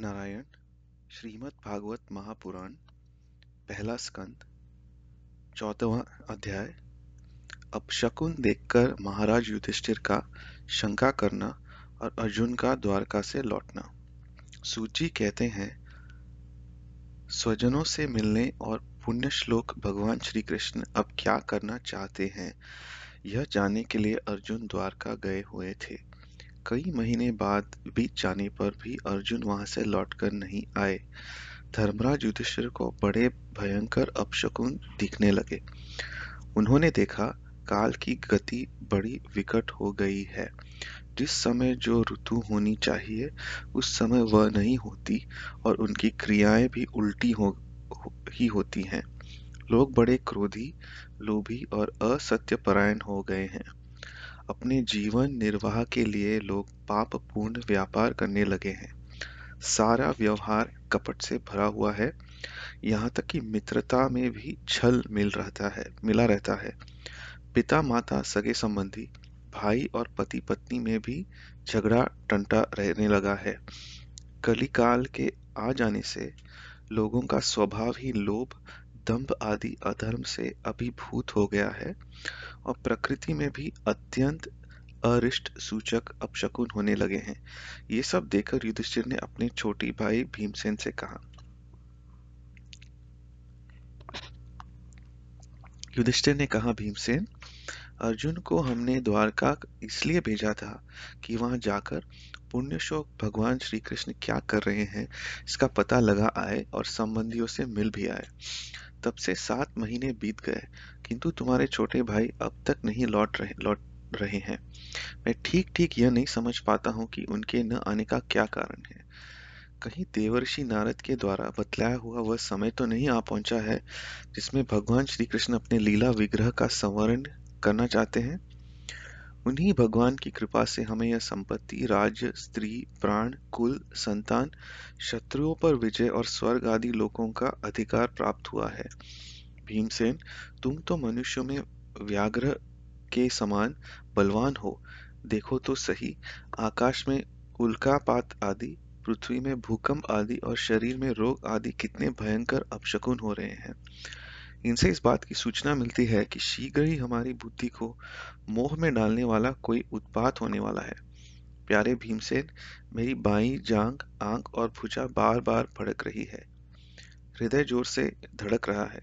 नारायण। श्रीमद् भागवत महापुराण पहला स्कंद चौथवा अध्याय। अब शकुन देखकर महाराज युधिष्ठिर का शंका करना और अर्जुन का द्वारका से लौटना। सूची कहते हैं, स्वजनों से मिलने और पुण्य श्लोक भगवान श्री कृष्ण अब क्या करना चाहते हैं यह जानने के लिए अर्जुन द्वारका गए हुए थे। कई महीने बाद बीत जाने पर भी अर्जुन वहां से लौटकर नहीं आए। धर्मराज युधिष्ठिर को बड़े भयंकर अपशकुन दिखने लगे। उन्होंने देखा काल की गति बड़ी विकट हो गई है। जिस समय जो ऋतु होनी चाहिए उस समय वह नहीं होती और उनकी क्रियाएं भी उल्टी ही होती हैं। लोग बड़े क्रोधी, लोभी और असत्यपरायण हो गए हैं। अपने जीवन निर्वाह के लिए लोग पापपूर्ण व्यापार करने लगे हैं। सारा व्यवहार कपट से भरा हुआ है। यहाँ तक कि मित्रता में भी छल मिला रहता है। पिता माता, सगे संबंधी, भाई और पति पत्नी में भी झगड़ा टंटा रहने लगा है। कलिकाल के आ जाने से लोगों का स्वभाव ही लोभ, दंभ आदि अधर्म से अभिभूत हो गया है और प्रकृति में भी अत्यंत अरिष्ट सूचक अपशकुन होने लगे हैं। ये सब देखकर युधिष्ठिर ने अपने छोटे भाई भीमसेन से कहा। युधिष्ठिर ने कहा, भीमसेन, अर्जुन को हमने द्वारका इसलिए भेजा था कि वहां जाकर पुण्यश्लोक भगवान श्री कृष्ण क्या कर रहे हैं इसका पता लगा आए और संबंधियों से मिल भी आए। तब से 7 महीने बीत गए, किंतु तुम्हारे छोटे भाई अब तक नहीं लौट रहे हैं। मैं ठीक यह नहीं समझ पाता हूँ कि उनके न आने का क्या कारण है। कहीं देवर्षि नारद के द्वारा बतलाया हुआ वह समय तो नहीं आ पहुंचा है जिसमें भगवान श्री कृष्ण अपने लीला विग्रह का संवरण करना चाहते हैं। उन्हीं भगवान की कृपा से हमें यह संपत्ति, राज्य, स्त्री, प्राण, कुल, संतान, शत्रुओं पर विजय और स्वर्ग आदि लोकों का अधिकार प्राप्त हुआ है। भीमसेन, तुम तो मनुष्यों में व्याघ्र के समान बलवान हो। देखो तो सही, आकाश में उल्कापात आदि, पृथ्वी में भूकंप आदि और शरीर में रोग आदि कितने भयंकर अपशकुन हो रहे हैं। इनसे इस बात की सूचना मिलती है कि शीघ्र ही हमारी बुद्धि को मोह में डालने वाला कोई उत्पात होने वाला है। प्यारे भीमसेन, मेरी बाईं जांघ, आंख और भुजा बार बार भड़क रही है। हृदय जोर से धड़क रहा है।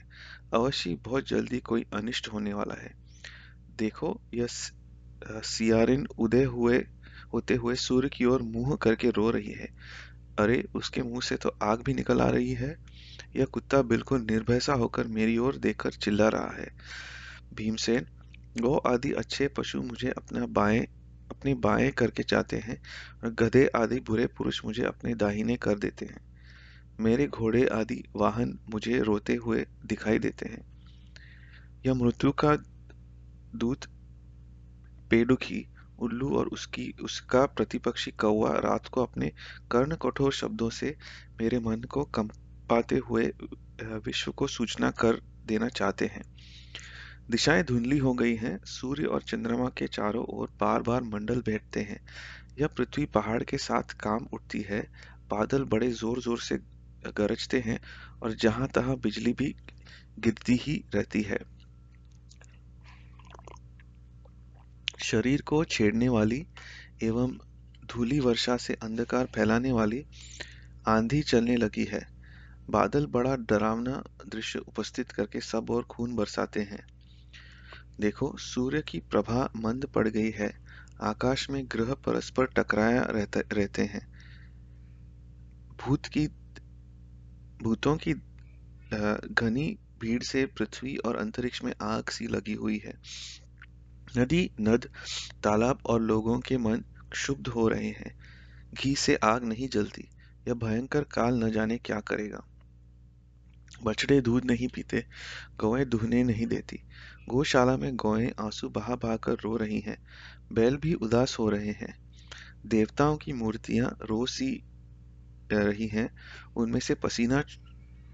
अवश्य बहुत जल्दी कोई अनिष्ट होने वाला है। देखो, यह सियारिन उदय होते हुए सूर्य की ओर मुंह करके रो रही है। अरे, उसके मुंह से तो आग भी निकल आ रही है। यह कुत्ता बिल्कुल निर्भय सा होकर मेरी ओर देखकर चिल्ला रहा है। भीमसेन, गौ आदि अच्छे पशु मुझे अपने बाएं करके जाते हैं और गधे आदि बुरे पुरुष मुझे अपने दाहिने कर देते हैं। मेरे घोड़े आदि वाहन मुझे रोते हुए दिखाई देते हैं। यह मृत्यु का दूत पेडुखी उल्लू और उसका प्रतिपक्षी कौवा रात को अपने कर्ण कठोर शब्दों से मेरे मन को कंपाते हुए विश्व को सूचना कर देना चाहते हैं। दिशाएं धुंधली हो गई हैं। सूर्य और चंद्रमा के चारों ओर बार बार मंडल बैठते हैं। यह पृथ्वी पहाड़ के साथ काम उठती है। बादल बड़े जोर जोर से गरजते हैं और जहां तहां बिजली भी गिरती ही रहती है। शरीर को छेड़ने वाली एवं धूली वर्षा से अंधकार फैलाने वाली आंधी चलने लगी है। बादल बड़ा डरावना दृश्य उपस्थित करके सब और खून बरसाते हैं। देखो, सूर्य की प्रभा मंद पड़ गई है। आकाश में ग्रह परस्पर टकराया रहते हैं। भूतों की घनी भीड़ से पृथ्वी और अंतरिक्ष में आग सी लगी हुई है। नदी, नद, तालाब और लोगों के मन क्षुब्ध हो रहे हैं। घी से आग नहीं जलती। यह भयंकर काल न जाने क्या करेगा। बछड़े दूध नहीं पीते, गौएं दूहने नहीं देती। गौशाला में गौएं आंसू बहा बहा कर रो रही हैं। बैल भी उदास हो रहे हैं। देवताओं की मूर्तियां रो सी रही हैं। उनमें से पसीना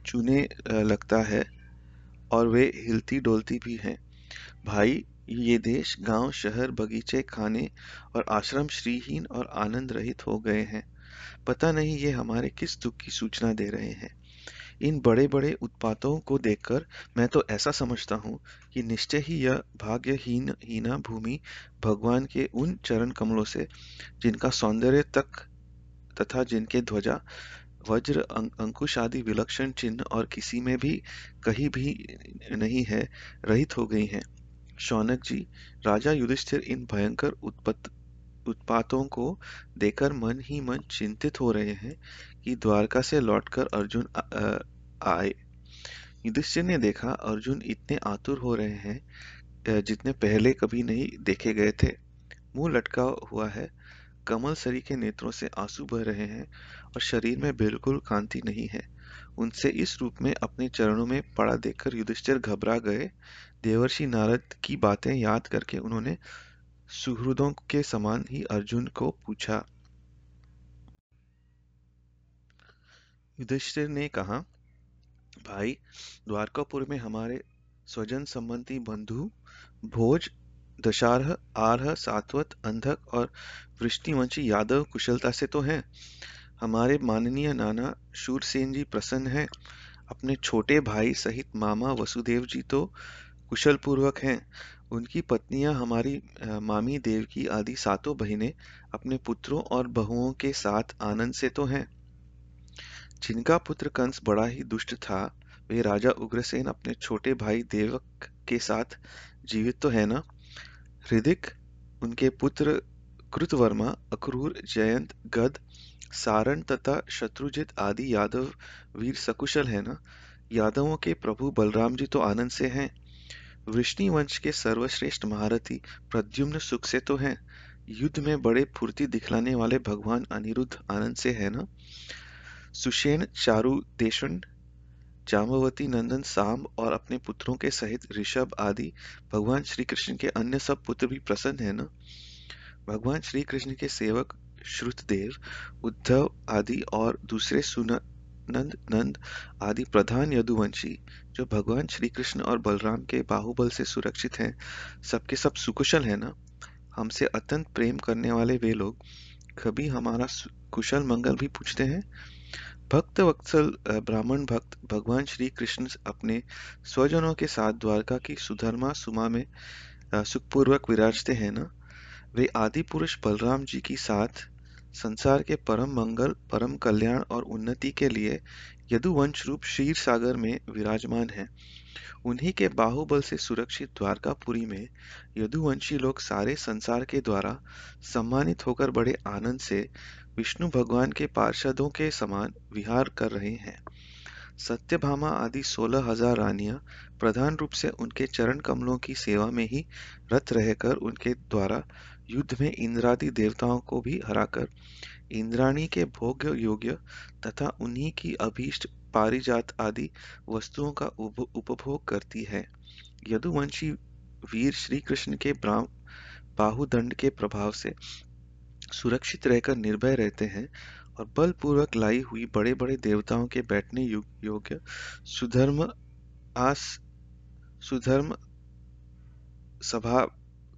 चूने लगता है और वे हिलती डोलती भी हैं। भाई, ये देश, गांव, शहर, बगीचे, खाने और आश्रम श्रीहीन और आनंद रहित हो गए हैं। पता नहीं ये हमारे किस दुख की सूचना दे रहे हैं। इन बड़े बड़े उत्पातों को देखकर मैं तो ऐसा समझता हूँ कि निश्चय ही यह भाग्यहीन हीना भूमि भगवान के उन चरण कमलों से, जिनका सौंदर्य तक तथा जिनके ध्वजा वज्र अंकुश आदि विलक्षण चिन्ह और किसी में भी कहीं भी नहीं है, रहित हो गई हैं। शौनक जी, राजा युधिष्ठिर इन भयंकर उत्पातों को देखकर मन ही मन चिंतित हो रहे हैं कि द्वारका से लौटकर अर्जुन आए। युधिष्ठिर ने देखा अर्जुन इतने आतुर हो रहे हैं जितने पहले कभी नहीं देखे गए थे। मुंह लटका हुआ है, कमल सरी के नेत्रों से आंसू बह रहे हैं और शरीर में बिल्कुल कांति नहीं है। उनसे इस रूप में अपने चरणों में पड़ा देखकर युधिष्ठिर घबरा गए। देवर्षि नारद की बातें याद करके उन्होंने सुहृदों के समान ही अर्जुन को पूछा। युधिष्ठिर ने कहा, भाई, द्वारकापुर में हमारे स्वजन संबंधी बंधु भोज, दशारह, आरह, सातवत, अंधक और वृष्टिवंशी यादव कुशलता से तो हैं। हमारे माननीय नाना शूरसेन जी प्रसन्न हैं। अपने छोटे भाई सहित मामा वसुदेव जी तो कुशल पूर्वक हैं। उनकी पत्नियां हमारी मामी देवकी आदि सातों बहनें अपने पुत्रों और बहुओं के साथ आनंद से तो हैं। जिनका पुत्र कंस बड़ा ही दुष्ट था, वे राजा उग्रसेन अपने छोटे भाई देवक के साथ जीवित तो है ना। हृदिक, उनके पुत्र कृतवर्मा, अक्रूर, जयंत, गद, सारण तथा शत्रुजित आदि यादव वीर सकुशल है ना। यादवों के प्रभु बलराम जी तो आनंद से हैं। वृष्णि वंश के सर्वश्रेष्ठ महारथी प्रद्युम्न सुख से तो हैं। युद्ध में बड़े फुर्ती दिखलाने वाले भगवान अनिरुद्ध आनंद से है ना। सुषेण, चारु, देशन, जामवती नंदन, साम और अपने पुत्रों के सहित ऋषभ आदि भगवान श्री कृष्ण के अन्य सब पुत्र भी प्रसन्न है ना। भगवान श्री कृष्ण के सेवक श्रुतदेव, उद्धव आदि और दूसरे सुनंद आदि प्रधान यदुवंशी, जो भगवान श्री कृष्ण और बलराम के बाहुबल से सुरक्षित हैं, सबके सब सुकुशल है ना। हमसे अत्यंत प्रेम करने वाले वे लोग कभी हमारा कुशल मंगल भी पूछते हैं। भक्त वत्सल ब्राह्मण भक्त भगवान श्री कृष्ण अपने स्वजनों के साथ द्वारका की सुधर्मा सुमा में सुखपूर्वक विराजते हैं ना। वे आदि पुरुष बलराम जी के साथ संसार के परम मंगल, परम कल्याण और उन्नति के लिए यदुवंश रूप क्षीर सागर में विराजमान हैं। उन्हीं के बाहुबल से सुरक्षित द्वारकापुरी में यदुवंशी लोग सारे संसार के द्वारा सम्मानित होकर बड़े आनंद से विष्णु भगवान के पार्षदों के समान विहार कर रहे हैं। सत्यभामा आदि 16,000 रानियां प्रधान रूप से उनके चरण कमलों की सेवा में ही रत रहकर उनके द्वारा युद्ध में इंद्रादि देवताओं को भी हराकर इंद्राणी के भोग्य योग्य तथा उन्हीं की अभीष्ट पारिजात आदि वस्तुओं का उपभोग करती है। यदुवंशी वीर श्री कृष्ण के बाहुदंड के प्रभाव से सुरक्षित रहकर निर्भय रहते हैं और बलपूर्वक लाई हुई बड़े बड़े देवताओं के बैठने योग्य सुधर्म सभा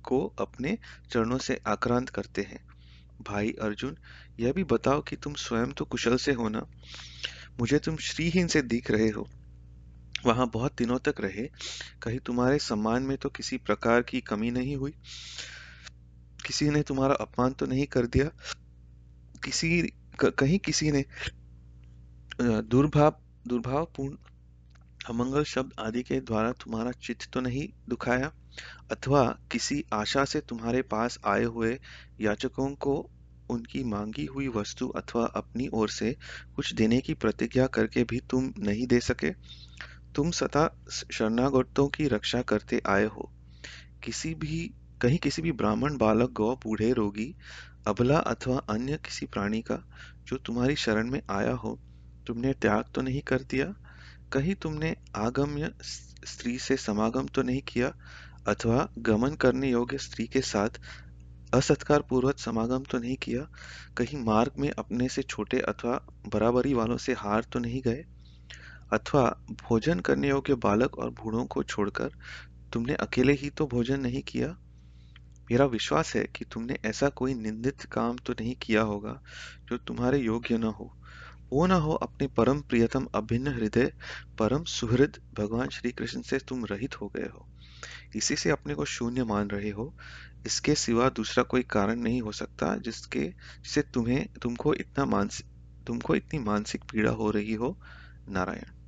को अपने चरणों से आक्रांत करते हैं। भाई अर्जुन, यह भी बताओ कि तुम स्वयं तो कुशल से हो ना। मुझे तुम श्रीहीन से दिख रहे हो। वहां बहुत दिनों तक रहे, कहीं तुम्हारे सम्मान में तो किसी प्रकार की कमी नहीं हुई? किसी ने तुम्हारा अपमान तो नहीं कर दिया? कहीं किसी ने दुर्भावपूर्ण अमंगल शब्द आदि के द्वारा तुम्हारा चित्त तो नहीं दुखाया? अथवा किसी आशा से तुम्हारे पास आए हुए याचकों को उनकी मांगी हुई वस्तु अथवा अपनी ओर से कुछ देने की प्रतिज्ञा करके भी तुम नहीं दे सके? तुम सदा शरणागतों की रक्षा करते आए हो। कहीं किसी भी ब्राह्मण बालक, गौ, बूढ़े, रोगी, अबला अथवा अन्य किसी प्राणी का जो तुम्हारी शरण में आया हो, तुमने त्याग तो नहीं कर दिया? कहीं तुमने आगम्य स्त्री से समागम तो नहीं किया? अथवा गमन करने योग्य स्त्री के साथ असत्कार पूर्वक समागम तो नहीं किया? कहीं मार्ग में अपने से छोटे अथवा बराबरी वालों से हार तो नहीं गए? अथवा भोजन करने योग्य बालक और बूढ़ों को छोड़कर तुमने अकेले ही तो भोजन नहीं किया? मेरा विश्वास है कि तुमने ऐसा कोई निंदित काम तो नहीं किया होगा जो तुम्हारे योग्य न हो। वो न हो अपने परम प्रियतम अभिन्न हृदय परम सुहृद भगवान श्री कृष्ण से तुम रहित हो गए हो, इसी से अपने को शून्य मान रहे हो। इसके सिवा दूसरा कोई कारण नहीं हो सकता जिससे तुमको इतनी मानसिक पीड़ा हो रही हो। नारायण।